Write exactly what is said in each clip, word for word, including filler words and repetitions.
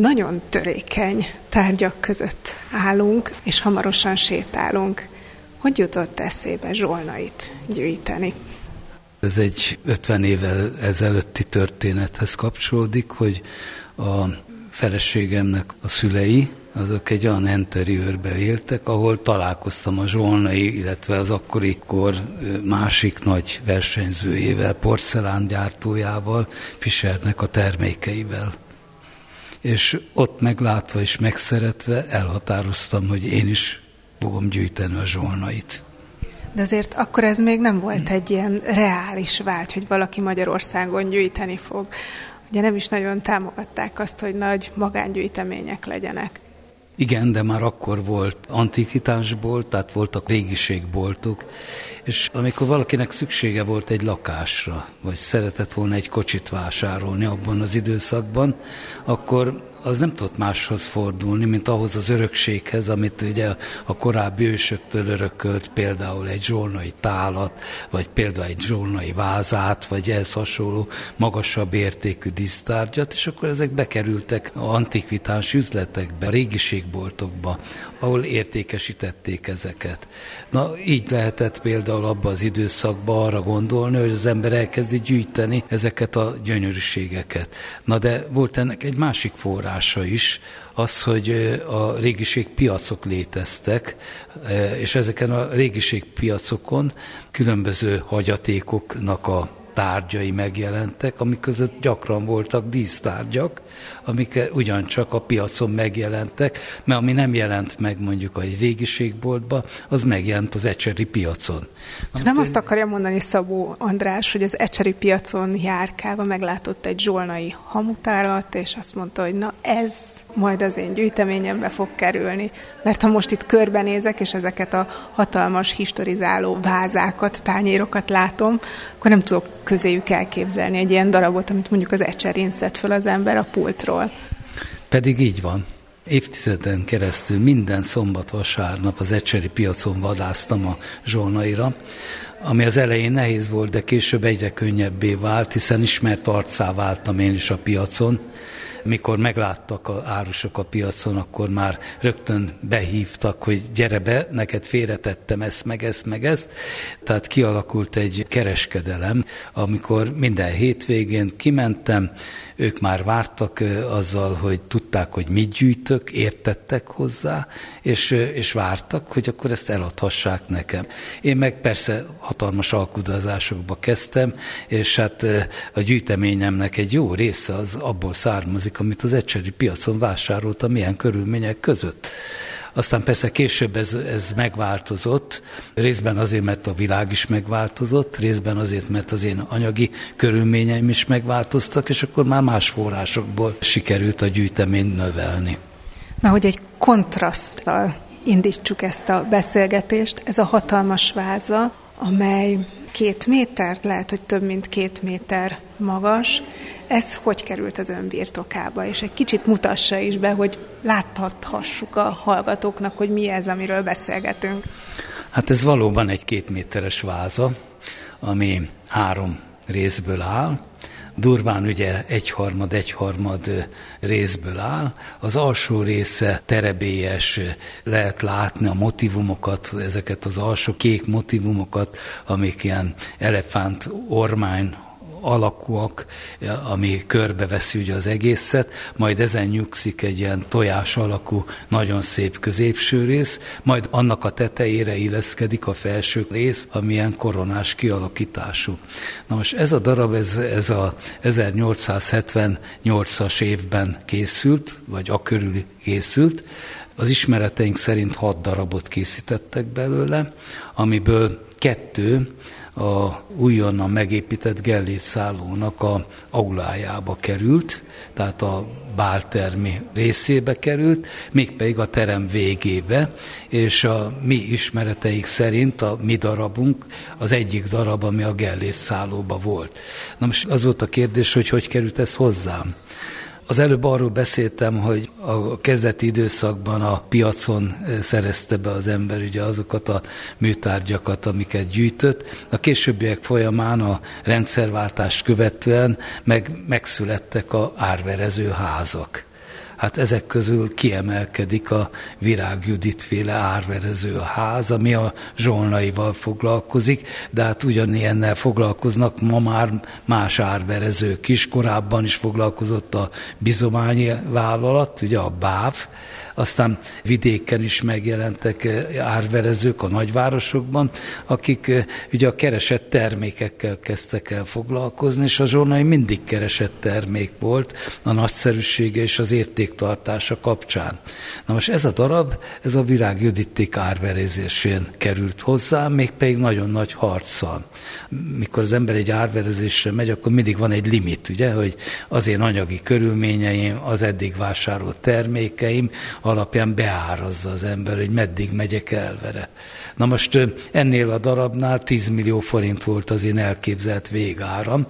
Nagyon törékeny tárgyak között állunk, és hamarosan sétálunk. Hogy jutott eszébe Zsolnayt gyűjteni? Ez egy ötven évvel ezelőtti történethez kapcsolódik, hogy a feleségemnek a szülei, azok egy olyan enteriőrben éltek, ahol találkoztam a Zsolnay, illetve az akkori kor másik nagy versenyzőjével, porcelángyártójával, Fischernek a termékeivel. És ott meglátva és megszeretve elhatároztam, hogy én is fogom gyűjteni a Zsolnayt. De azért akkor ez még nem volt egy ilyen reális vágy, hogy valaki Magyarországon gyűjteni fog. Ugye nem is nagyon támogatták azt, hogy nagy magángyűjtemények legyenek. Igen, de már akkor volt antikitásbolt, tehát voltak régiségboltok, és amikor valakinek szüksége volt egy lakásra, vagy szeretett volna egy kocsit vásárolni abban az időszakban, akkor az nem tudott máshoz fordulni, mint ahhoz az örökséghez, amit ugye a korábbi ősöktől örökölt, például egy zsolnay tálat, vagy például egy zsolnay vázát, vagy ehhez hasonló magasabb értékű dísztárgyat, és akkor ezek bekerültek a antikvitás üzletekbe, a régiségboltokba, ahol értékesítették ezeket. Na, így lehetett például abban az időszakban arra gondolni, hogy az ember elkezdi gyűjteni ezeket a gyönyörűségeket. Na, de volt ennek egy másik forrás is, az, hogy a régiségpiacok léteztek, és ezeken a régiségpiacokon különböző hagyatékoknak a tárgyai megjelentek, amik között gyakran voltak dísztárgyak, amik ugyancsak a piacon megjelentek, mert ami nem jelent meg mondjuk egy régiségboltban, az megjelent az ecseri piacon. Amit nem én... azt akarja mondani Szabó András, hogy az ecseri piacon járkálva meglátott egy zsolnay hamutárat, és azt mondta, hogy na ez majd az én gyűjteményembe fog kerülni. Mert ha most itt körbenézek, és ezeket a hatalmas, historizáló vázákat, tányérokat látom, akkor nem tudok közéjük elképzelni egy ilyen darabot, amit mondjuk az ecserén szed föl az ember a pultról. Pedig így van. Évtizeden keresztül minden szombat-vasárnap az ecseri piacon vadáztam a Zsolnayra, ami az elején nehéz volt, de később egyre könnyebbé vált, hiszen ismert arcá váltam én is a piacon. Mikor megláttak az árusok a piacon, akkor már rögtön behívtak, hogy gyere be, neked félretettem ezt, meg ezt, meg ezt. Tehát kialakult egy kereskedelem, amikor minden hétvégén kimentem, ők már vártak azzal, hogy tudták, hogy mit gyűjtök, értettek hozzá, és, és vártak, hogy akkor ezt eladhassák nekem. Én meg persze hatalmas alkudozásokba kezdtem, és hát a gyűjteményemnek egy jó része az abból származik, amit az ecseri piacon vásároltam, milyen körülmények között. Aztán persze később ez, ez megváltozott, részben azért, mert a világ is megváltozott, részben azért, mert az én anyagi körülményeim is megváltoztak, és akkor már más forrásokból sikerült a gyűjteményt növelni. Na, hogy egy kontraszttal indítsuk ezt a beszélgetést, ez a hatalmas váza, amely két méter, lehet, hogy több mint két méter magas. Ez hogy került az ön birtokába? És egy kicsit mutassa is be, hogy láthathassuk a hallgatóknak, hogy mi ez, amiről beszélgetünk. Hát ez valóban egy két méteres váza, ami három részből áll. Durván ugye egyharmad, egyharmad részből áll. Az alsó része terebélyes, lehet látni a motivumokat, ezeket az alsó kék motivumokat, amik ilyen elefánt ormány alakúak, ami körbeveszi ugye az egészet, majd ezen nyugszik egy ilyen tojás alakú, nagyon szép középső rész, majd annak a tetejére illeszkedik a felső rész, ami ilyen koronás kialakítású. Na most ez a darab, ez, ez a ezernyolcszázhetvennyolcas évben készült, vagy akörül készült. Az ismereteink szerint hat darabot készítettek belőle, amiből kettő a újonnan megépített Gellért-szállónak a aulájába került, tehát a báltermi részébe került, mégpedig a terem végébe, és a mi ismereteik szerint a mi darabunk az egyik darab, ami a Gellért-szállóba volt. Na most az volt a kérdés, hogy hogy került ez hozzám. Az előbb arról beszéltem, hogy a kezdeti időszakban a piacon szerezte be az ember ugye azokat a műtárgyakat, amiket gyűjtött. A későbbiek folyamán a rendszerváltást követően meg megszülettek az árverező házak. hát ezek közül kiemelkedik a Virág Judit féle árverező ház, ami a zsolnaival foglalkozik, de hát ugyanilyennel foglalkoznak ma már más árverezők is. Korábban is foglalkozott a Bizományi Vállalat, ugye a BÁV, aztán vidéken is megjelentek árverezők a nagyvárosokban, akik ugye a keresett termékekkel kezdtek el foglalkozni, és a Zsolnay mindig keresett termék volt a nagyszerűsége és az értéktartása kapcsán. Na most ez a darab, ez a Virág Juditték árverezésén került hozzá, mégpedig nagyon nagy harccal. Mikor az ember egy árverezésre megy, akkor mindig van egy limit, ugye, hogy az én anyagi körülményeim, az eddig vásárolt termékeim alapján beárazza az ember, hogy meddig megyek el vele. Na most ennél a darabnál tíz millió forint volt az én elképzelt végáram,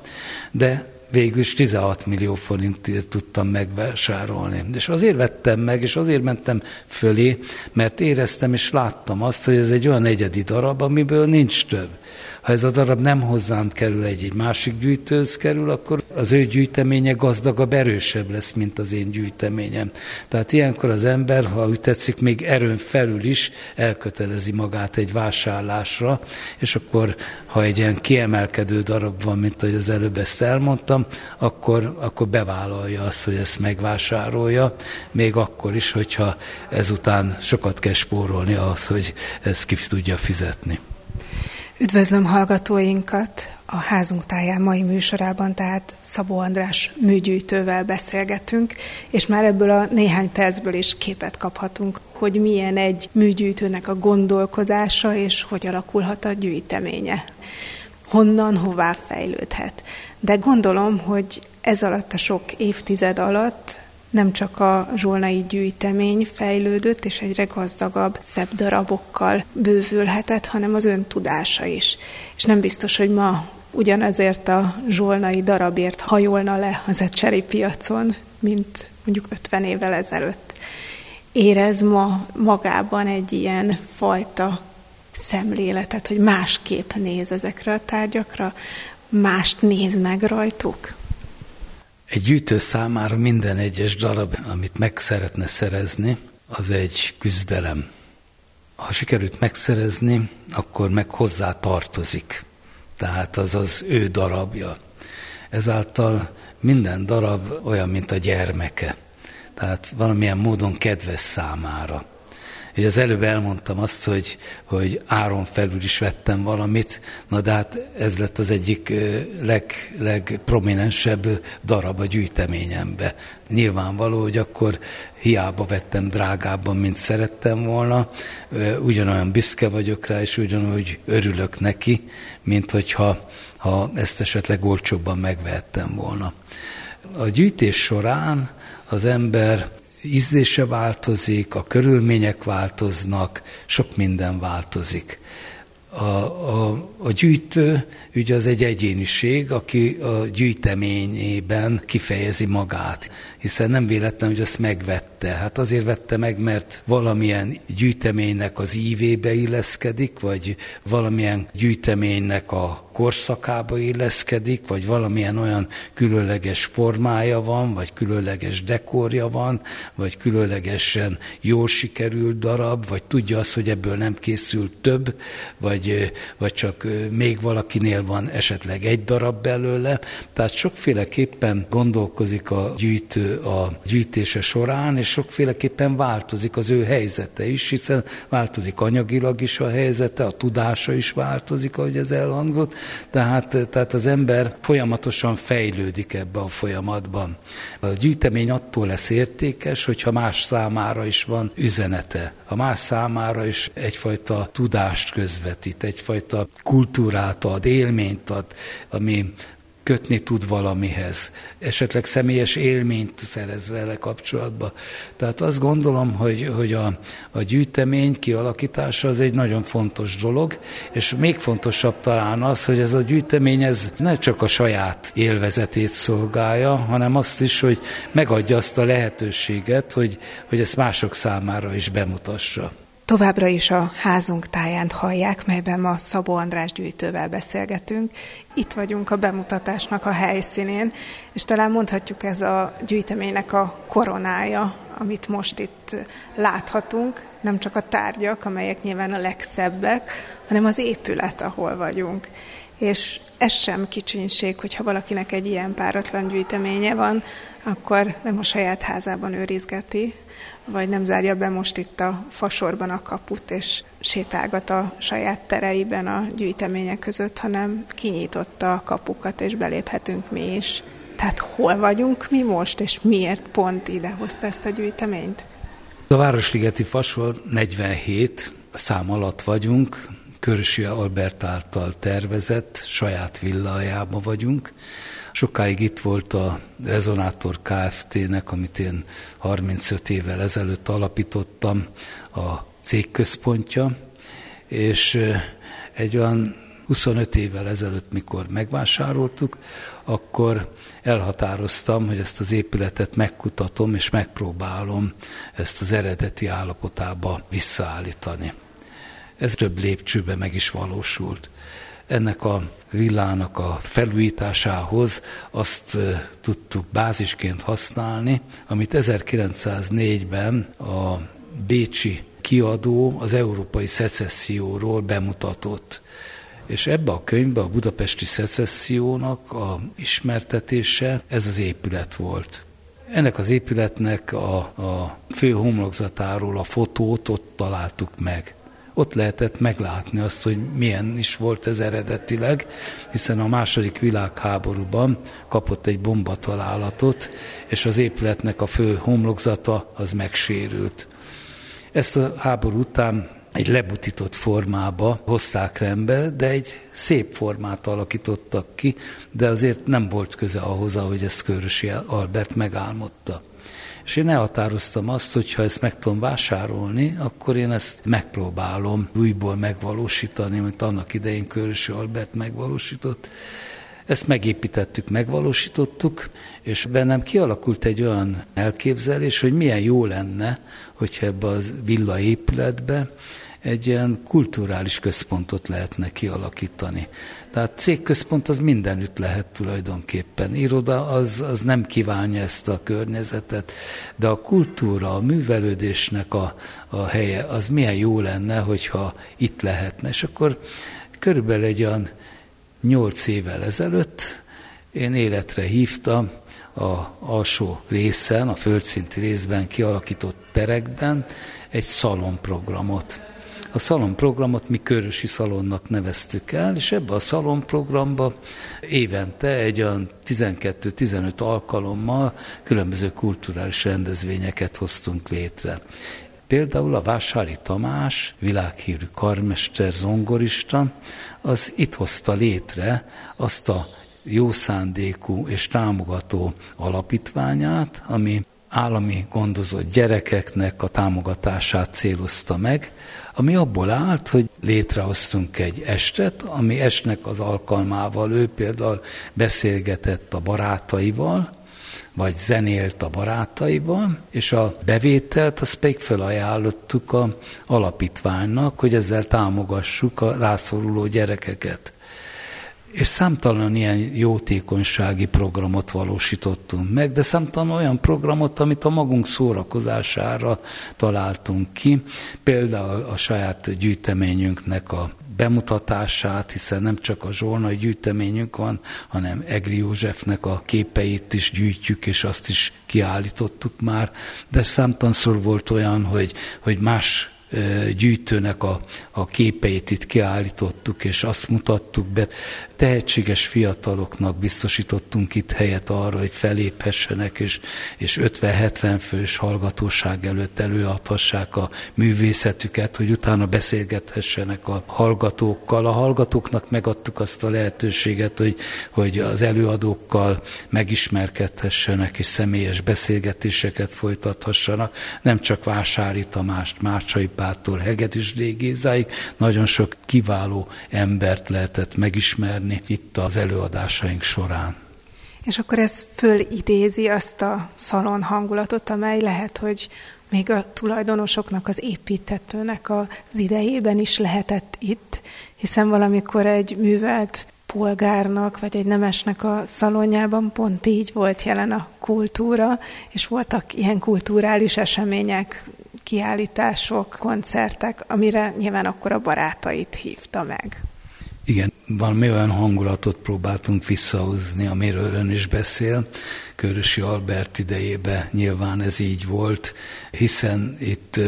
de végül is tizenhat millió forintért tudtam megvásárolni. És azért vettem meg, és azért mentem fölé, mert éreztem és láttam azt, hogy ez egy olyan egyedi darab, amiből nincs több. Ha ez a darab nem hozzám kerül, egy, egy másik gyűjtőhöz kerül, akkor az ő gyűjteménye gazdagabb, erősebb lesz, mint az én gyűjteményem. Tehát ilyenkor az ember, ha úgy tetszik, még erőn felül is elkötelezi magát egy vásárlásra, és akkor, ha egy ilyen kiemelkedő darab van, mint ahogy az előbb ezt elmondtam, akkor, akkor bevállalja azt, hogy ezt megvásárolja, még akkor is, hogyha ezután sokat kell spórolni ahhoz, hogy ezt ki tudja fizetni. Üdvözlöm hallgatóinkat a Házunk táján mai műsorában, tehát Szabó András műgyűjtővel beszélgetünk, és már ebből a néhány percből is képet kaphatunk, hogy milyen egy műgyűjtőnek a gondolkodása, és hogy alakulhat a gyűjteménye. Honnan, hová fejlődhet. De gondolom, hogy ez alatt a sok évtized alatt nem csak a zsolnai gyűjtemény fejlődött, és egyre gazdagabb, szebb darabokkal bővülhetett, hanem az ön tudása is. És nem biztos, hogy ma ugyanazért a zsolnai darabért hajolna le az ecseri piacon, mint mondjuk ötven évvel ezelőtt. Érez ma magában egy ilyen fajta szemléletet, hogy másképp néz ezekre a tárgyakra, mást néz meg rajtuk? Egy gyűjtő számára minden egyes darab, amit meg szeretne szerezni, az egy küzdelem. Ha sikerült megszerezni, akkor meg hozzá tartozik. Tehát az az ő darabja. Ezáltal minden darab olyan, mint a gyermeke. Tehát valamilyen módon kedves számára. Ugye az előbb elmondtam azt, hogy, hogy áron felül is vettem valamit, na de hát ez lett az egyik leg, legprominensebb darab a gyűjteményembe. Nyilvánvaló, hogy akkor hiába vettem drágábban, mint szerettem volna, ugyanolyan büszke vagyok rá, és ugyanúgy örülök neki, mint hogyha ha ezt esetleg olcsóbban megvehettem volna. A gyűjtés során az ember ízlése változik, a körülmények változnak, sok minden változik. A, a, a gyűjtő ugye az egy egyéniség, aki a gyűjteményében kifejezi magát, hiszen nem véletlen, hogy ezt megvette. Hát azért vette meg, mert valamilyen gyűjteménynek az ívébe illeszkedik, vagy valamilyen gyűjteménynek a korszakába illeszkedik, vagy valamilyen olyan különleges formája van, vagy különleges dekorja van, vagy különlegesen jól sikerült darab, vagy tudja azt, hogy ebből nem készült több, vagy, vagy csak még valakinél van esetleg egy darab belőle. Tehát sokféleképpen gondolkozik a gyűjtő a gyűjtése során, és sokféleképpen változik az ő helyzete is, hiszen változik anyagilag is a helyzete, a tudása is változik, ahogy ez elhangzott. Tehát, tehát az ember folyamatosan fejlődik ebbe a folyamatban. A gyűjtemény attól lesz értékes, hogyha más számára is van üzenete, ha más számára is egyfajta tudást közvetít, egyfajta kultúrát ad, élményt ad, ami kötni tud valamihez, esetleg személyes élményt szerez vele kapcsolatba. Tehát azt gondolom, hogy, hogy a, a gyűjtemény kialakítása az egy nagyon fontos dolog, és még fontosabb talán az, hogy ez a gyűjtemény ez ne csak a saját élvezetét szolgálja, hanem azt is, hogy megadja azt a lehetőséget, hogy, hogy ezt mások számára is bemutassa. Továbbra is a házunk táján hallják, melyben ma Szabó András gyűjtővel beszélgetünk. Itt vagyunk a bemutatásnak a helyszínén, és talán mondhatjuk, ez a gyűjteménynek a koronája, amit most itt láthatunk, nem csak a tárgyak, amelyek nyilván a legszebbek, hanem az épület, ahol vagyunk. És ez sem kicsinség, hogyha valakinek egy ilyen páratlan gyűjteménye van, akkor nem a saját házában őrizgeti, vagy nem zárja be most itt a fasorban a kaput, és sétálgat a saját tereiben a gyűjtemények között, hanem kinyitotta a kapukat, és beléphetünk mi is. Tehát hol vagyunk mi most, és miért pont ide hozta ezt a gyűjteményt? A Városligeti fasor negyvenhét szám alatt vagyunk, Kőrösy Albert által tervezett, saját villájában vagyunk. Sokáig itt volt a Rezonátor Kft-nek, amit én harmincöt évvel ezelőtt alapítottam, a cég központja, és egy olyan huszonöt évvel ezelőtt, mikor megvásároltuk, akkor elhatároztam, hogy ezt az épületet megkutatom, és megpróbálom ezt az eredeti állapotába visszaállítani. Ez több lépcsőben meg is valósult. Ennek a villának a felújításához azt tudtuk bázisként használni, amit ezerkilencszáznégyben a bécsi kiadó az európai szecesszióról bemutatott. És ebbe a könyvbe, a budapesti szecessziónak a ismertetése, ez az épület volt. Ennek az épületnek a, a fő homlokzatáról a fotót ott találtuk meg. Ott lehetett meglátni azt, hogy milyen is volt ez eredetileg, hiszen a második világháborúban kapott egy bombatalálatot, és az épületnek a fő homlokzata az megsérült. Ezt a háború után egy lebutított formába hozták rendbe, de egy szép formát alakítottak ki, de azért nem volt köze ahhoz, ahogy ezt Kőrösy Albert megálmodta. És én elhatároztam azt, hogy ha ezt meg tudom vásárolni, akkor én ezt megpróbálom újból megvalósítani, mint annak idején Kőrösy Albert megvalósított. Ezt megépítettük, megvalósítottuk, és bennem kialakult egy olyan elképzelés, hogy milyen jó lenne, hogyha ebbe a villaépületbe egy ilyen kulturális központot lehetne kialakítani. Tehát cégközpont az mindenütt lehet tulajdonképpen. Iroda az, az nem kívánja ezt a környezetet, de a kultúra, a művelődésnek a, a helye, az milyen jó lenne, hogyha itt lehetne. És akkor körülbelül egy olyan nyolc évvel ezelőtt én életre hívtam a alsó részen, a földszinti részben kialakított terekben egy szalonprogramot. A szalonprogramot mi Kőrösy Szalonnak neveztük el, és ebbe a szalonprogramba évente egy olyan tizenkettő-tizenöt alkalommal különböző kulturális rendezvényeket hoztunk létre. Például a Vásáry Tamás, világhírű karmester, zongorista, az itt hozta létre azt a jó szándékú és támogató alapítványát, ami állami gondozott gyerekeknek a támogatását célozta meg, ami abból állt, hogy létrehoztunk egy estet, ami estnek az alkalmával ő például beszélgetett a barátaival, vagy zenélt a barátaival, és a bevételt azt pedig felajánlottuk az alapítványnak, hogy ezzel támogassuk a rászoruló gyerekeket. És számtalan ilyen jótékonysági programot valósítottunk meg, de számtalan olyan programot, amit a magunk szórakozására találtunk ki, például a saját gyűjteményünknek a bemutatását, hiszen nem csak a Zsolnay gyűjteményünk van, hanem Egry Józsefnek a képeit is gyűjtjük, és azt is kiállítottuk már, de számtalanszor volt olyan, hogy, hogy más gyűjtőnek a, a képeit itt kiállítottuk, és azt mutattuk be. Tehetséges fiataloknak biztosítottunk itt helyet arra, hogy feléphessenek, és, és ötven-hetven fős hallgatóság előtt előadhassák a művészetüket, hogy utána beszélgethessenek a hallgatókkal. A hallgatóknak megadtuk azt a lehetőséget, hogy, hogy az előadókkal megismerkedhessenek, és személyes beszélgetéseket folytathassanak. Nem csak Vásáry Tamást, Márcsai Páttól Hegedűs Gézáig, nagyon sok kiváló embert lehetett megismerni itt az előadásaink során. És akkor ez fölidézi azt a szalon hangulatot, amely lehet, hogy még a tulajdonosoknak, az építetőnek az idejében is lehetett itt, hiszen valamikor egy művelt polgárnak vagy egy nemesnek a szalonjában pont így volt jelen a kultúra, és voltak ilyen kulturális események, kiállítások, koncertek, amire nyilván akkor a barátait hívta meg. Igen, valami olyan hangulatot próbáltunk visszahozni, amiről ön is beszél. Kőrösy Albert idejében nyilván ez így volt, hiszen itt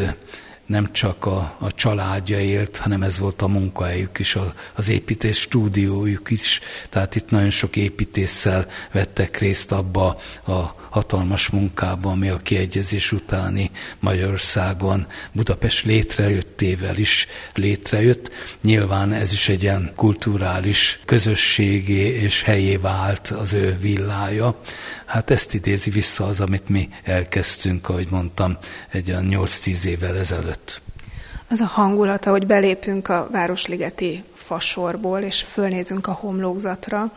nem csak a, a családja élt, hanem ez volt a munkahelyük is, a, az építés stúdiójuk is, tehát itt nagyon sok építéssel vettek részt abba a hatalmas munkába, ami a kiegyezés utáni Magyarországon Budapest létrejöttével is létrejött. Nyilván ez is egy ilyen kulturális közösségé és helyé vált az ő villája. Hát ezt idézi vissza az, amit mi elkezdtünk, ahogy mondtam, egy olyan nyolc-tíz évvel ezelőtt. Az a hangulata, hogy belépünk a Városligeti fasorból, és fölnézünk a homlokzatra,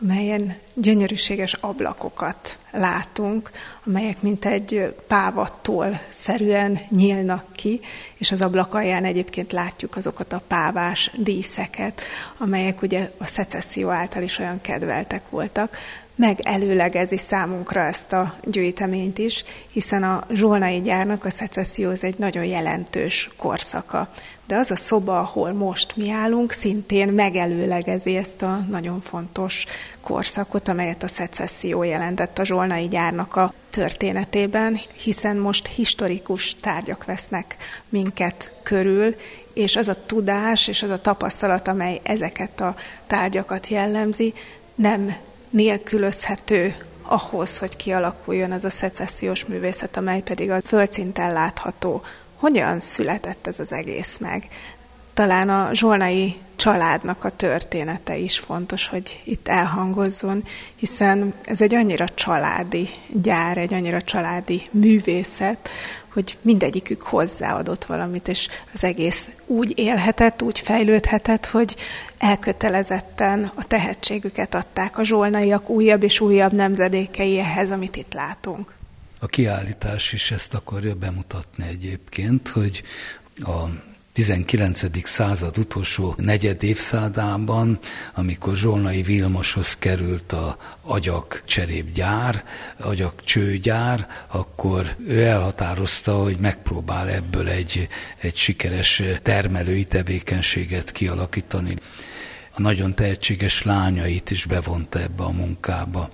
amelyen gyönyörűséges ablakokat látunk, amelyek mint egy pávattól szerűen nyílnak ki, és az ablak alján egyébként látjuk azokat a pávás díszeket, amelyek ugye a szecesszió által is olyan kedveltek voltak. Megelőlegezi számunkra ezt a gyűjteményt is, hiszen a zsolnai gyárnak a szecesszió az egy nagyon jelentős korszaka. De az a szoba, ahol most mi állunk, szintén megelőlegezi ezt a nagyon fontos korszakot, amelyet a szecesszió jelentett a zsolnai gyárnak a történetében, hiszen most historikus tárgyak vesznek minket körül, és az a tudás és az a tapasztalat, amely ezeket a tárgyakat jellemzi, nem nélkülözhető ahhoz, hogy kialakuljon az a szecessziós művészet, amely pedig a földszinten látható. Hogyan született ez az egész meg? Talán a zsolnai családnak a története is fontos, hogy itt elhangozzon, hiszen ez egy annyira családi gyár, egy annyira családi művészet, hogy mindegyikük hozzáadott valamit, és az egész úgy élhetett, úgy fejlődhetett, hogy elkötelezetten a tehetségüket adták a zsolnaiak újabb és újabb nemzedékei ehhez, amit itt látunk. A kiállítás is ezt akarja bemutatni egyébként, hogy a tizenkilencedik század utolsó negyed évszázadában, amikor Zsolnay Vilmoshoz került a agyak cserépgyár, agyak csőgyár, akkor ő elhatározta, hogy megpróbál ebből egy, egy sikeres termelői tevékenységet kialakítani. A nagyon tehetséges lányait is bevonta ebbe a munkába.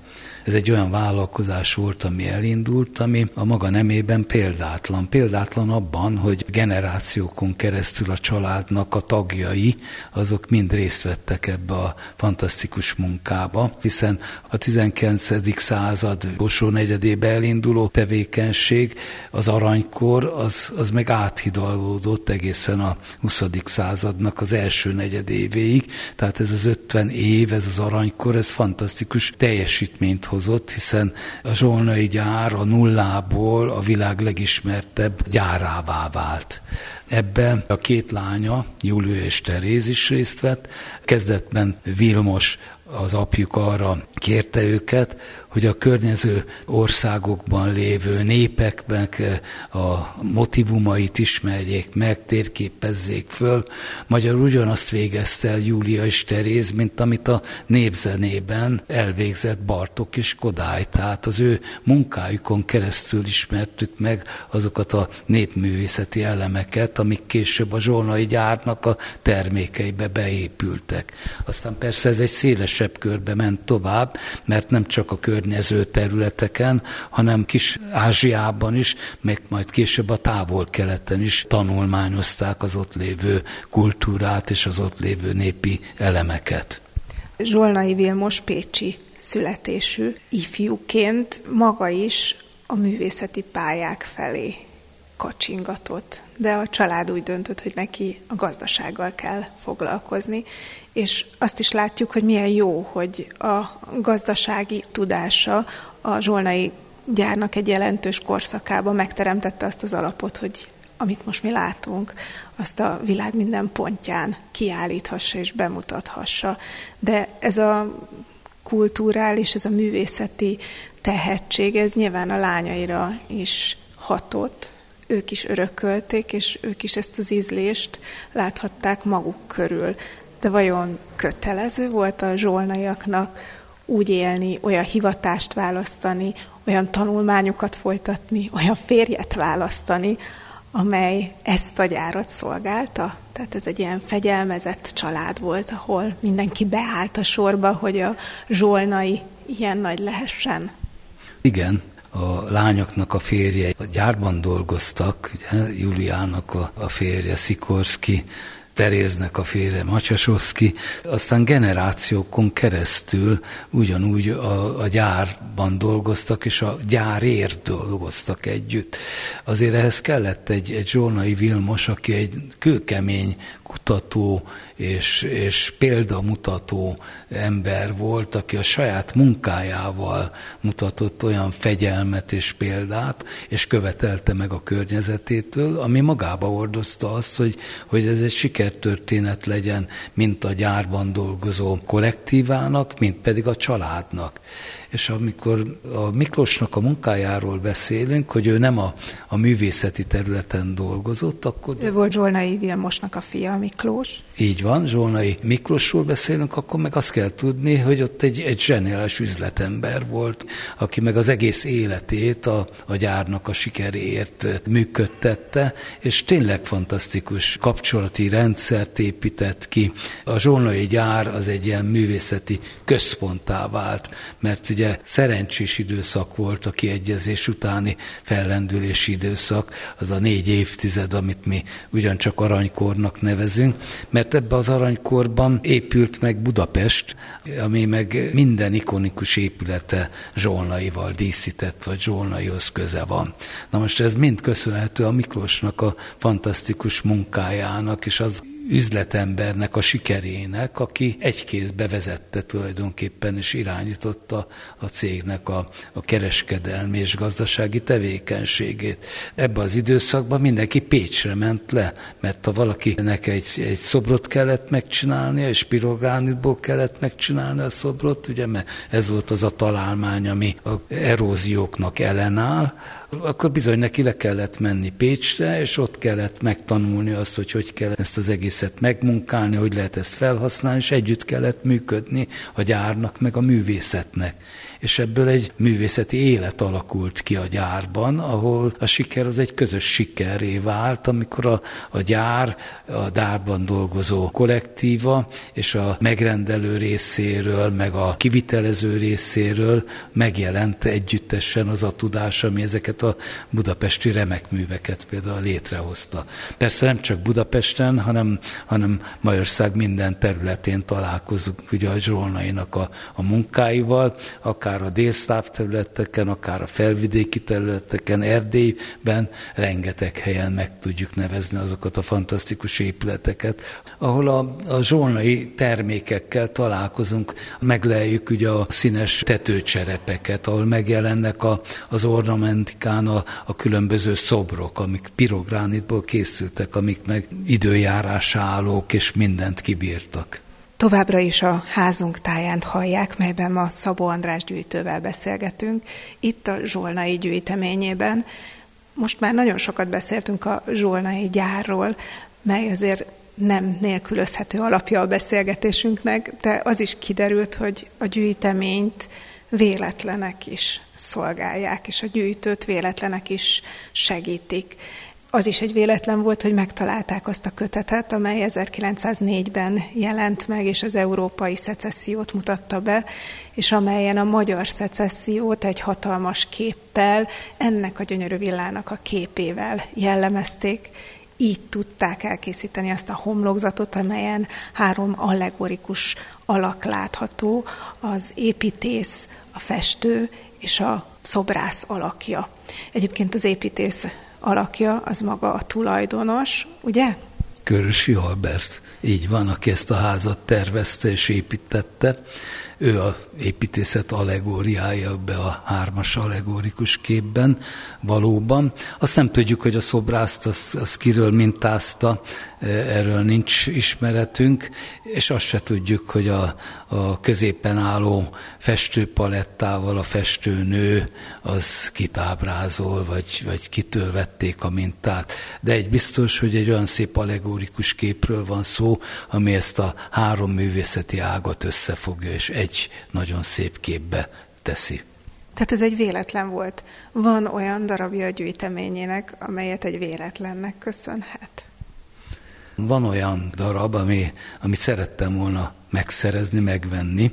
Ez egy olyan vállalkozás volt, ami elindult, ami a maga nemében példátlan. Példátlan abban, hogy generációkon keresztül a családnak a tagjai, azok mind részt vettek ebbe a fantasztikus munkába, hiszen a tizenkilencedik század utolsó negyedébe elinduló tevékenység, az aranykor, az, az meg áthidalódott egészen a huszadik századnak az első negyedévéig, tehát ez az ötven év, ez az aranykor, ez fantasztikus teljesítményt hozott, hiszen a zsolnai gyár a nullából a világ legismertebb gyárává vált. Ebben a két lánya, Júlia és Teréz is részt vett. Kezdetben Vilmos, az apjuk arra kérte őket, hogy a környező országokban lévő népeknek a motivumait ismerjék meg, térképezzék föl. Magyarul ugyanazt végezte el Júlia és Teréz, mint amit a népzenében elvégzett Bartók és Kodály. Tehát az ő munkájukon keresztül ismertük meg azokat a népművészeti elemeket, amik később a zsolnai gyárnak a termékeibe beépültek. Aztán persze ez egy szélesebb körbe ment tovább, mert nem csak a kör környező területeken, hanem Kis-Ázsiában is, meg majd később a távol-keleten is tanulmányozták az ott lévő kultúrát és az ott lévő népi elemeket. Zsolnay Vilmos pécsi születésű ifjúként maga is a művészeti pályák felé kacsingatott, de a család úgy döntött, hogy neki a gazdasággal kell foglalkozni, és azt is látjuk, hogy milyen jó, hogy a gazdasági tudása a zsolnai gyárnak egy jelentős korszakában megteremtette azt az alapot, hogy amit most mi látunk, azt a világ minden pontján kiállíthassa és bemutathassa. De ez a kulturális, ez a művészeti tehetség, ez nyilván a lányaira is hatott, ők is örökölték, és ők is ezt az ízlést láthatták maguk körül. De vajon kötelező volt a zsolnaiaknak úgy élni, olyan hivatást választani, olyan tanulmányokat folytatni, olyan férjet választani, amely ezt a gyárat szolgálta? Tehát ez egy ilyen fegyelmezett család volt, ahol mindenki beállt a sorba, hogy a zsolnai ilyen nagy lehessen. Igen, a lányoknak a férje, a gyárban dolgoztak, ugye, Juliának a, a férje Sikorski, Teréznek a férje Mattyasovszky, aztán generációkon keresztül ugyanúgy a, a gyárban dolgoztak, és a gyárért dolgoztak együtt. Azért ehhez kellett egy, egy Zsolnay Vilmos, aki egy kőkemény kutató és, és példamutató ember volt, aki a saját munkájával mutatott olyan fegyelmet és példát, és követelte meg a környezetétől, ami magába hordozta azt, hogy, hogy ez egy sikertörténet legyen, mint a gyárban dolgozó kollektívának, mint pedig a családnak. És amikor a Miklósnak a munkájáról beszélünk, hogy ő nem a, a művészeti területen dolgozott, akkor... Ő volt Zsolnay Vilmosnak a fia, Miklós. Így van, Zsolnay Miklósról beszélünk, akkor meg azt kell tudni, hogy ott egy, egy zseniális üzletember volt, aki meg az egész életét a, a gyárnak a sikeréért működtette, és tényleg fantasztikus kapcsolati rendszert épített ki. A zsolnai gyár az egy ilyen művészeti központtá vált, mert ugye szerencsés időszak volt a kiegyezés utáni fellendülési időszak, az a négy évtized, amit mi ugyancsak aranykornak nevezünk, mert ebben az aranykorban épült meg Budapest, ami meg minden ikonikus épülete Zsolnaival díszített, vagy Zsolnaihoz köze van. Na most ez mind köszönhető a Miklósnak a fantasztikus munkájának, és az üzletembernek a sikerének, aki egy kézbe vezette tulajdonképpen, és irányította a cégnek a, a kereskedelmi és gazdasági tevékenységét. Ebben az időszakban mindenki Pécsre ment le, mert ha valakinek egy, egy szobrot kellett megcsinálnia, és pirogránitból kellett megcsinálni a szobrot, ugye, mert ez volt az a találmány, ami az erózióknak ellenáll, akkor bizony neki le kellett menni Pécsre, és ott kellett megtanulni azt, hogy hogy kell ezt az egészet megmunkálni, hogy lehet ezt felhasználni, és együtt kellett működni a gyárnak, meg a művészetnek. És ebből egy művészeti élet alakult ki a gyárban, ahol a siker az egy közös sikerré vált, amikor a, a gyár, a gyárban dolgozó kollektíva, és a megrendelő részéről, meg a kivitelező részéről megjelent együttesen az a tudás, ami ezeket a budapesti remek műveket például létrehozta. Persze nem csak Budapesten, hanem, hanem Magyarország minden területén találkozunk ugye a zsolnainak a, a munkáival, akár akár a délszláv területeken, akár a felvidéki területeken, Erdélyben, rengeteg helyen meg tudjuk nevezni azokat a fantasztikus épületeket, ahol a, a zsolnai termékekkel találkozunk, megleljük ugye a színes tetőcserepeket, ahol megjelennek a, az ornamentikán a, a különböző szobrok, amik pirogránitból készültek, amik meg időjárásra állók és mindent kibírtak. Továbbra is a házunk táján hallják, melyben ma Szabó András gyűjtővel beszélgetünk, itt a zsolnai gyűjteményében. Most már nagyon sokat beszéltünk a zsolnai gyárról, mely azért nem nélkülözhető alapja a beszélgetésünknek, de az is kiderült, hogy a gyűjteményt véletlenek is szolgálják, és a gyűjtőt véletlenek is segítik. Az is egy véletlen volt, hogy megtalálták azt a kötetet, amely ezerkilencszáznégyben jelent meg, és az európai szecessziót mutatta be, és amelyen a magyar szecessziót egy hatalmas képpel, ennek a gyönyörű villának a képével jellemezték. Így tudták elkészíteni azt a homlokzatot, amelyen három allegorikus alak látható, az építész, a festő és a szobrász alakja. Egyébként az építész alakja az maga a tulajdonos, ugye? Kőrösy Albert, így van, aki ezt a házat tervezte és építette. ő a építészet allegóriája be a hármas allegórikus képben valóban. Azt nem tudjuk, hogy a szobrászt az, az kiről mintázta, erről nincs ismeretünk, és azt se tudjuk, hogy a, a középen álló festőpalettával a festőnő az kit ábrázol, vagy, vagy kitől vették a mintát. De egy biztos, hogy egy olyan szép allegórikus képről van szó, ami ezt a három művészeti ágat összefogja, és egy nagyon szép képbe teszi. Tehát ez egy véletlen volt. Van olyan darabja a gyűjteményének, amelyet egy véletlennek köszönhet? Van olyan darab, ami, amit szerettem volna megszerezni, megvenni,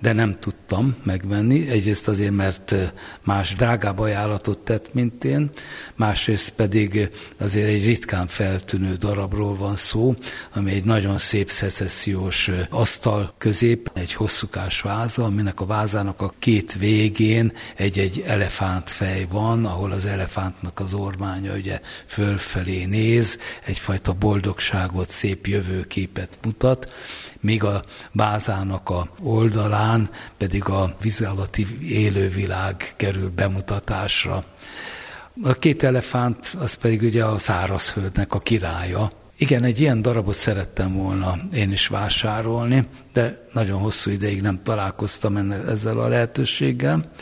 de nem tudtam megvenni. Egyrészt azért, mert más drágább ajánlatot tett, mint én, másrészt pedig azért egy ritkán feltűnő darabról van szó, ami egy nagyon szép szecessziós asztal közép, egy hosszúkás váza, aminek a vázának a két végén egy-egy elefántfej van, ahol az elefántnak az ormánya ugye fölfelé néz, egyfajta boldogságot, szép jövőképet mutat, míg a vázának a oldalán pedig a víz alatti élővilág kerül bemutatásra. A két elefánt, az pedig ugye a szárazföldnek a királya. Igen, egy ilyen darabot szerettem volna én is vásárolni, de nagyon hosszú ideig nem találkoztam enne, ezzel a lehetőséggel.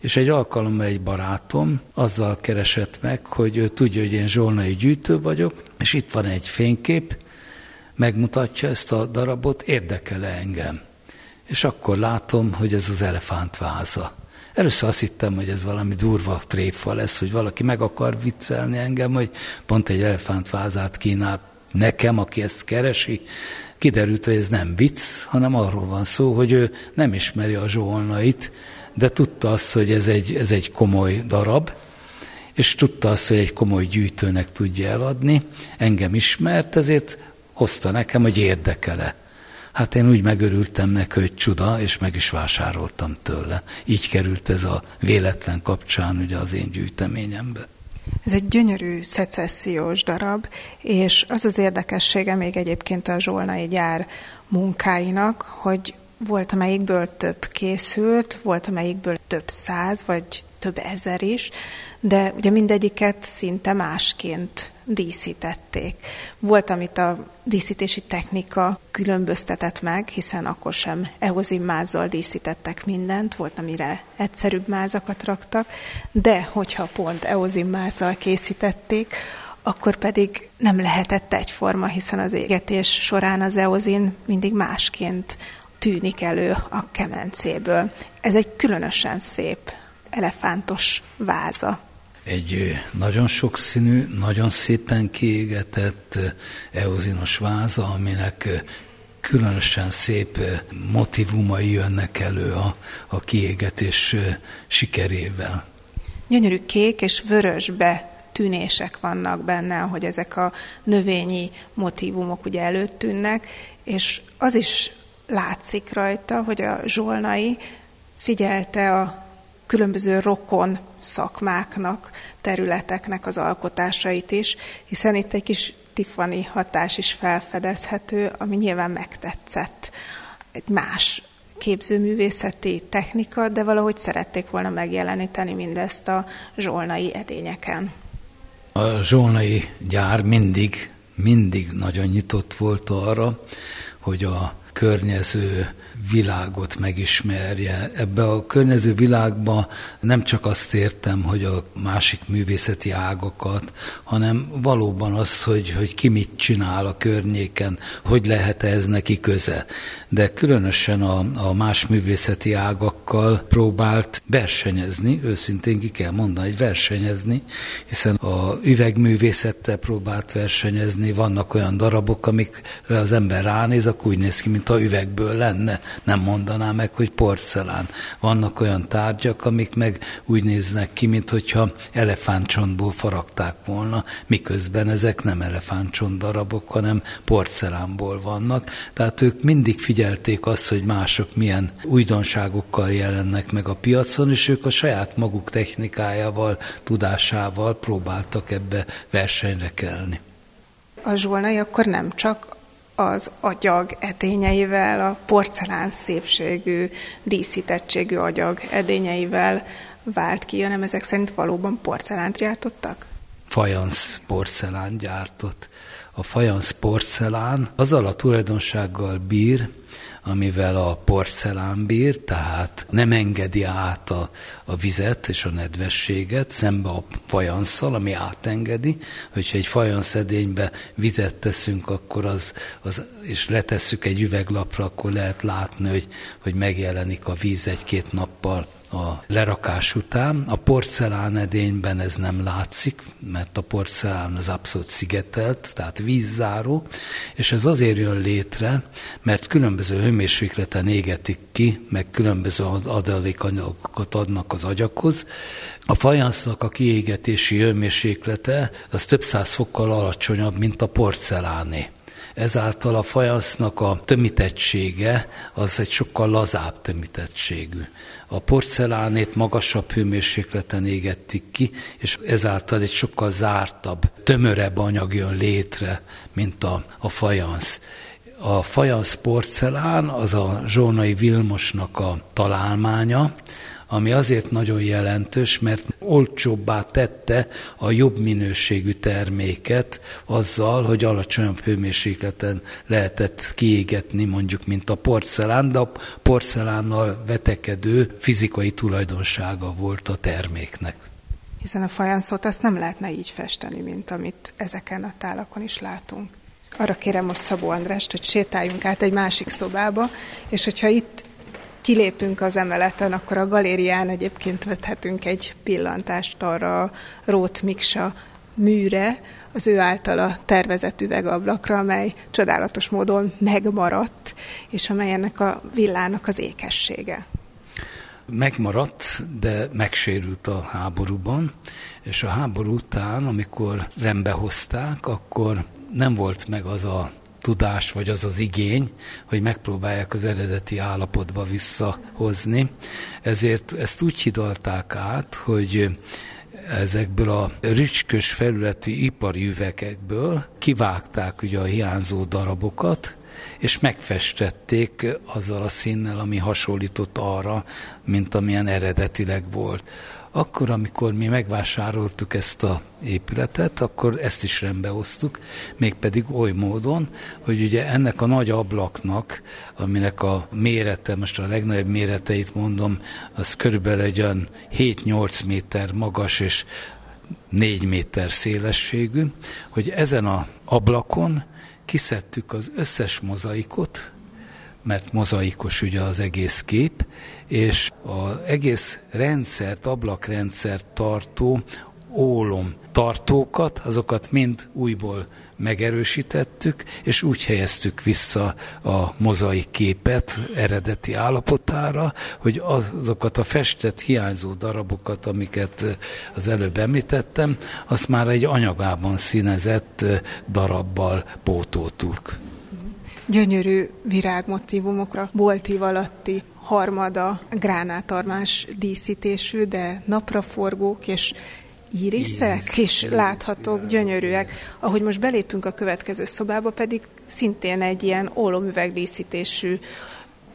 És egy alkalommal egy barátom azzal keresett meg, hogy ő tudja, hogy én zsolnai gyűjtő vagyok, és itt van egy fénykép, megmutatja ezt a darabot, érdekel-e engem. És akkor látom, hogy ez az elefántváza. Először azt hittem, hogy ez valami durva tréfa lesz, hogy valaki meg akar viccelni engem, hogy pont egy elefántvázát kínál nekem, aki ezt keresi. Kiderült, hogy ez nem vicc, hanem arról van szó, hogy ő nem ismeri a Zsolnayt, de tudta azt, hogy ez egy, ez egy komoly darab, és tudta azt, hogy egy komoly gyűjtőnek tudja eladni. Engem ismert, ezért hozta nekem, hogy érdekele. Hát én úgy megörültem neki, hogy csuda, és meg is vásároltam tőle. Így került ez a véletlen kapcsán ugye az én gyűjteményembe. Ez egy gyönyörű szecessziós darab, és az az érdekessége még egyébként a zsolnai gyár munkáinak, hogy volt, amelyikből több készült, volt, amelyikből több száz, vagy több ezer is, de ugye mindegyiket szinte másként díszítették. Volt, amit a díszítési technika különböztetett meg, hiszen akkor sem eozim mázzal díszítettek mindent, volt, amire egyszerűbb mázakat raktak, de hogyha pont eozim mázzal készítették, akkor pedig nem lehetett egyforma, hiszen az égetés során az eozin mindig másként tűnik elő a kemencéből. Ez egy különösen szép elefántos váza. Egy nagyon sokszínű, nagyon szépen kiégetett eozinos váza, aminek különösen szép motivumai jönnek elő a, a kiégetés sikerével. Gyönyörű kék és vörösbe tűnések vannak benne, hogy ezek a növényi motívumok ugye előtt tűnnek, és az is látszik rajta, hogy a Zsolnay figyelte a különböző rokon szakmáknak, területeknek az alkotásait is, hiszen itt egy kis Tiffany hatás is felfedezhető, ami nyilván megtetszett. Egy más képzőművészeti technika, de valahogy szerették volna megjeleníteni mindezt a zsolnai edényeken. A zsolnai gyár mindig, mindig nagyon nyitott volt arra, hogy a környező világot megismerje. Ebbe a környező világba nem csak azt értem, hogy a másik művészeti ágakat, hanem valóban az, hogy, hogy ki mit csinál a környéken, hogy lehet ez neki köze. De különösen a, a más művészeti ágakkal próbált versenyezni, őszintén ki kell mondani, hogy versenyezni, hiszen a üvegművészettel próbált versenyezni, vannak olyan darabok, amikre az ember ránéz, akkor úgy néz ki, mintha üvegből lenne. Nem mondaná meg, hogy porcelán. Vannak olyan tárgyak, amik meg úgy néznek ki, mintha elefántcsontból faragták volna, miközben ezek nem elefántcsont darabok, hanem porcelánból vannak. Tehát ők mindig figyelték azt, hogy mások milyen újdonságokkal jelennek meg a piacon, és ők a saját maguk technikájával, tudásával próbáltak ebbe versenyre kelni. A Zsolnay akkor nem csak az agyag edényeivel, a porcelán szépségű, díszítettségű agyag edényeivel vált ki, hanem ezek szerint valóban porcelánt gyártottak? Fajansz porcelán gyártott. A fajansz porcelán azzal a tulajdonsággal bír, amivel a porcelán bír, tehát nem engedi át a, a vizet és a nedvességet, szembe a fajanszal, ami átengedi. Hogyha egy fajanszedénybe vizet teszünk, akkor az, az, és letesszük egy üveglapra, akkor lehet látni, hogy, hogy megjelenik a víz egy-két nappal a lerakás után. A porcelán edényben ez nem látszik, mert a porcelán az abszolút szigetelt, tehát vízzáró, és ez azért jön létre, mert különböző hőmérsékleten égetik ki, meg különböző adalékanyagokat adnak az agyakhoz. A fajansznak a kiégetési hőmérséklete az több száz fokkal alacsonyabb, mint a porceláné. Ezáltal a fajansznak a tömítettsége az egy sokkal lazább tömítettségű. A porcelánét magasabb hőmérsékleten égették ki, és ezáltal egy sokkal zártabb, tömörebb anyag jön létre, mint a, a fajansz. A fajansz porcelán az a Zsolnay Vilmosnak a találmánya, ami azért nagyon jelentős, mert olcsóbbá tette a jobb minőségű terméket azzal, hogy alacsonyabb hőmérsékleten lehetett kiégetni, mondjuk, mint a porcelán, de a porcelánnal vetekedő fizikai tulajdonsága volt a terméknek. Hiszen a fajanszot azt nem lehetne így festeni, mint amit ezeken a tálakon is látunk. Arra kérem most Szabó Andrást, hogy sétáljunk át egy másik szobába, és hogyha itt kilépünk az emeleten, akkor a galérián egyébként vethetünk egy pillantást arra a Róth Miksa műre, az ő általa tervezett üvegablakra, amely csodálatos módon megmaradt, és amely ennek a villának az ékessége. Megmaradt, de megsérült a háborúban, és a háború után, amikor rendbe hozták, akkor nem volt meg az a tudás, vagy az az igény, hogy megpróbálják az eredeti állapotba visszahozni. Ezért ezt úgy hidalták át, hogy ezekből a rücskös felületi ipari üvegekből kivágták ugye a hiányzó darabokat, és megfestették azzal a színnel, ami hasonlított arra, mint amilyen eredetileg volt. Akkor, amikor mi megvásároltuk ezt az épületet, akkor ezt is rendbe hoztuk, mégpedig oly módon, hogy ugye ennek a nagy ablaknak, aminek a mérete, most a legnagyobb méreteit mondom, az körülbelül egy olyan hét-nyolc méter magas és négy méter szélességű, hogy ezen az ablakon kiszedtük az összes mozaikot, mert mozaikos ugye az egész kép, és az egész rendszert, ablakrendszert tartó ólom tartókat, azokat mind újból megerősítettük, és úgy helyeztük vissza a mozaik képet eredeti állapotára, hogy azokat a festett hiányzó darabokat, amiket az előbb említettem, azt már egy anyagában színezett darabbal pótoltuk. Gyönyörű virágmotívumokra, boltív alatti harmada gránátarmás díszítésű, de napraforgók és íriszek is láthatók, gyönyörűek. Ahogy most belépünk a következő szobába, pedig szintén egy ilyen ólomüveg díszítésű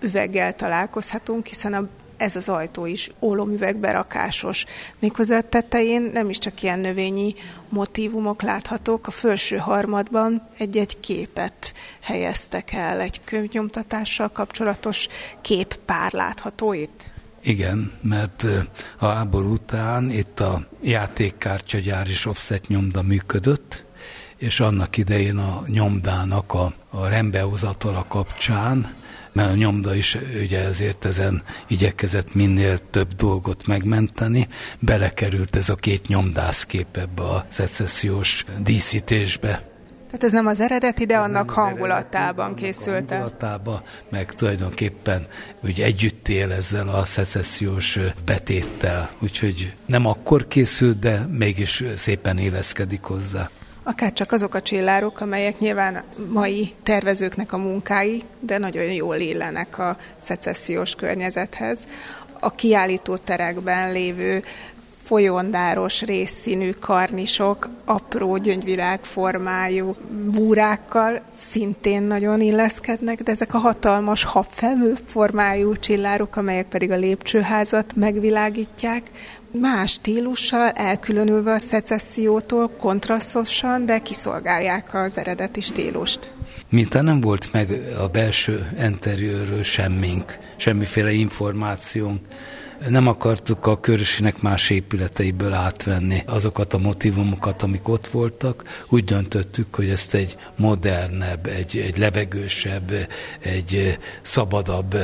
üveggel találkozhatunk, hiszen a ez az ajtó is ólomüvegberakásos. Méghozzá a tetején nem is csak ilyen növényi motívumok láthatók, a felső harmadban egy-egy képet helyeztek el, egy könyvnyomtatással kapcsolatos képpár látható itt. Igen, mert a háború után itt a játékkártyagyár és offset nyomda működött, és annak idején a nyomdának a, a rendbehozatala kapcsán, mert a nyomda is ugye ezért ezen igyekezett minél több dolgot megmenteni, belekerült ez a két nyomdászkép ebbe a szecessziós díszítésbe. Tehát ez nem az eredeti, de ez annak hangulatában készült el. Hangulatában, meg tulajdonképpen úgy együtt él ezzel a szecessziós betéttel, úgyhogy nem akkor készült, de mégis szépen illeszkedik hozzá. Akár csak azok a csillárok, amelyek nyilván mai tervezőknek a munkái, de nagyon jól illenek a szecessziós környezethez. A kiállító terekben lévő folyondáros, részszínű karnisok, apró gyöngyvirág formájú búrákkal szintén nagyon illeszkednek, de ezek a hatalmas habfelhő formájú csillárok, amelyek pedig a lépcsőházat megvilágítják, más stílussal, elkülönülve a szecessziótól, kontrasztosan, de kiszolgálják az eredeti stílust. Mintha nem volt meg a belső enteriőről semmink, semmiféle információnk, nem akartuk a Kőrösynek más épületeiből átvenni azokat a motívumokat, amik ott voltak. Úgy döntöttük, hogy ezt egy modernebb, egy, egy levegősebb, egy szabadabb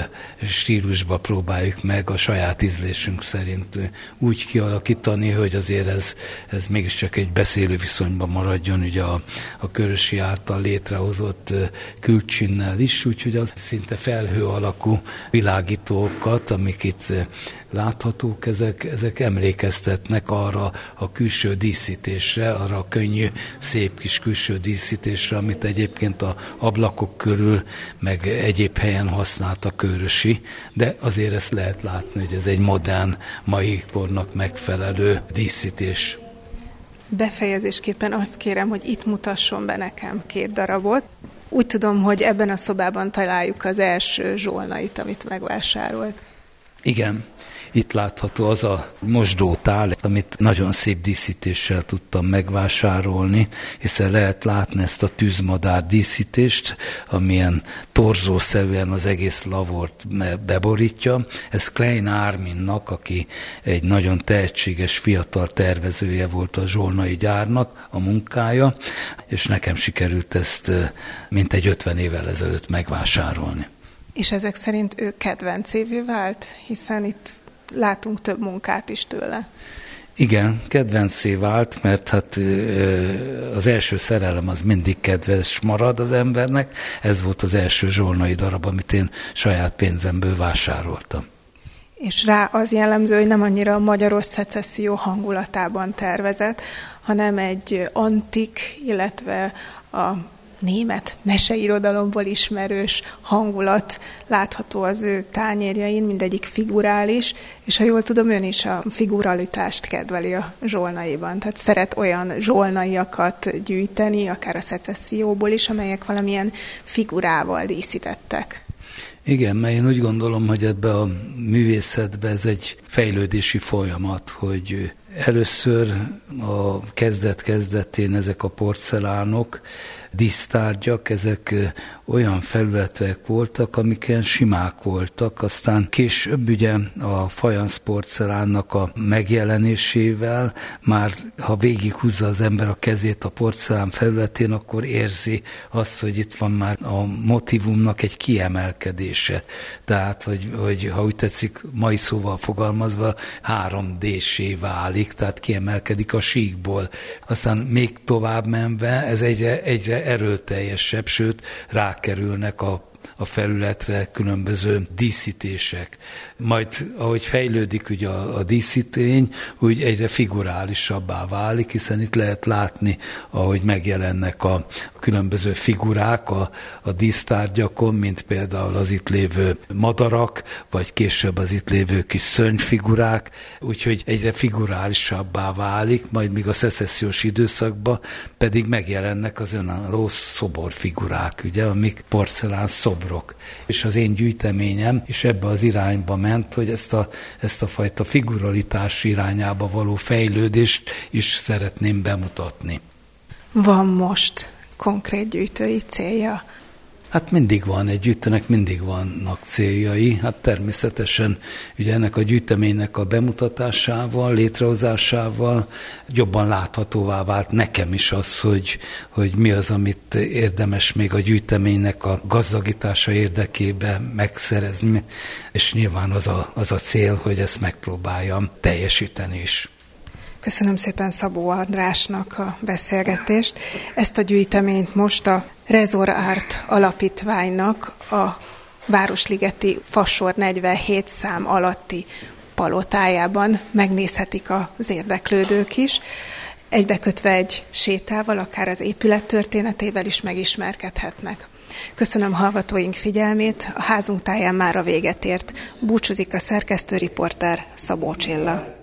stílusba próbáljuk meg a saját ízlésünk szerint úgy kialakítani, hogy azért ez, ez mégiscsak egy beszélő viszonyban maradjon ugye a, a Kőrösy által létrehozott külcsinnel is, úgyhogy az szinte felhő alakú világítókat, amik itt láthatók, ezek, ezek emlékeztetnek arra a külső díszítésre, arra a könnyű, szép kis külső díszítésre, amit egyébként a ablakok körül, meg egyéb helyen használt a Kőrösy, de azért ezt lehet látni, hogy ez egy modern, mai kornak megfelelő díszítés. Befejezésképpen azt kérem, hogy itt mutasson be nekem két darabot. Úgy tudom, hogy ebben a szobában találjuk az első Zsolnayt, amit megvásárolt. Igen. Itt látható az a mosdótál, amit nagyon szép díszítéssel tudtam megvásárolni, hiszen lehet látni ezt a tűzmadár díszítést, amilyen torzószerűen az egész lavort beborítja. Ez Klein Arminnak, aki egy nagyon tehetséges fiatal tervezője volt a zsolnay gyárnak a munkája, és nekem sikerült ezt mintegy ötven évvel ezelőtt megvásárolni. És ezek szerint ő kedvencévé vált, hiszen itt látunk több munkát is tőle. Igen, kedvencé vált, mert hát az első szerelem az mindig kedves marad az embernek. Ez volt az első zsolnay darab, amit én saját pénzemből vásároltam. És rá az jellemző, hogy nem annyira a magyaros szecesszió hangulatában tervezett, hanem egy antik, illetve a német meseirodalomból ismerős hangulat látható az ő tányérjain, mindegyik figurális, és ha jól tudom, ön is a figuralitást kedveli a zsolnayban. Tehát szeret olyan zsolnayakat gyűjteni, akár a szecesszióból is, amelyek valamilyen figurával díszítettek. Igen, mert én úgy gondolom, hogy ebbe a művészetbe ez egy fejlődési folyamat, hogy először a kezdet-kezdetén ezek a porcelánok, dísztárgyak, ezek olyan felületek voltak, amiken simák voltak, aztán később ugye a fajansz porcelánnak a megjelenésével már, ha végighúzza az ember a kezét a porcelán felületén, akkor érzi azt, hogy itt van már a motivumnak egy kiemelkedése. Tehát, hogy, hogy ha úgy tetszik, mai szóval fogalmazva, három dé-sé válik, tehát kiemelkedik a síkból. Aztán még tovább menve, ez egyre, egyre erőteljesebb, sőt, rá kerülnek a, a felületre különböző díszítések. Majd, ahogy fejlődik ugye a, a díszítény, úgy egyre figurálisabbá válik, hiszen itt lehet látni, ahogy megjelennek a különböző figurák a, a dísztárgyakon, mint például az itt lévő madarak, vagy később az itt lévő kis szörnyfigurák, úgyhogy egyre figurálisabbá válik, majd még a szecessziós időszakban pedig megjelennek az önálló szoborfigurák, ugye, amik porcelán szobrok. És az én gyűjteményem is ebbe az irányba ment, hogy ezt a, ezt a fajta figuralitás irányába való fejlődést is szeretném bemutatni. Van most konkrét gyűjtői célja? Hát mindig van, egy gyűjtőnek mindig vannak céljai. Hát természetesen ugye ennek a gyűjteménynek a bemutatásával, létrehozásával jobban láthatóvá vált nekem is az, hogy, hogy mi az, amit érdemes még a gyűjteménynek a gazdagítása érdekében megszerezni, és nyilván az a, az a cél, hogy ezt megpróbáljam teljesíteni is. Köszönöm szépen Szabó Andrásnak a beszélgetést. Ezt a gyűjteményt most a Rezort Art alapítványnak a Városligeti Fasor negyvenhét szám alatti palotájában megnézhetik az érdeklődők is. Egybekötve egy sétával, akár az épület történetével is megismerkedhetnek. Köszönöm hallgatóink figyelmét, a házunk táján mára véget ért. Búcsúzik a szerkesztőriporter Szabó Csilla.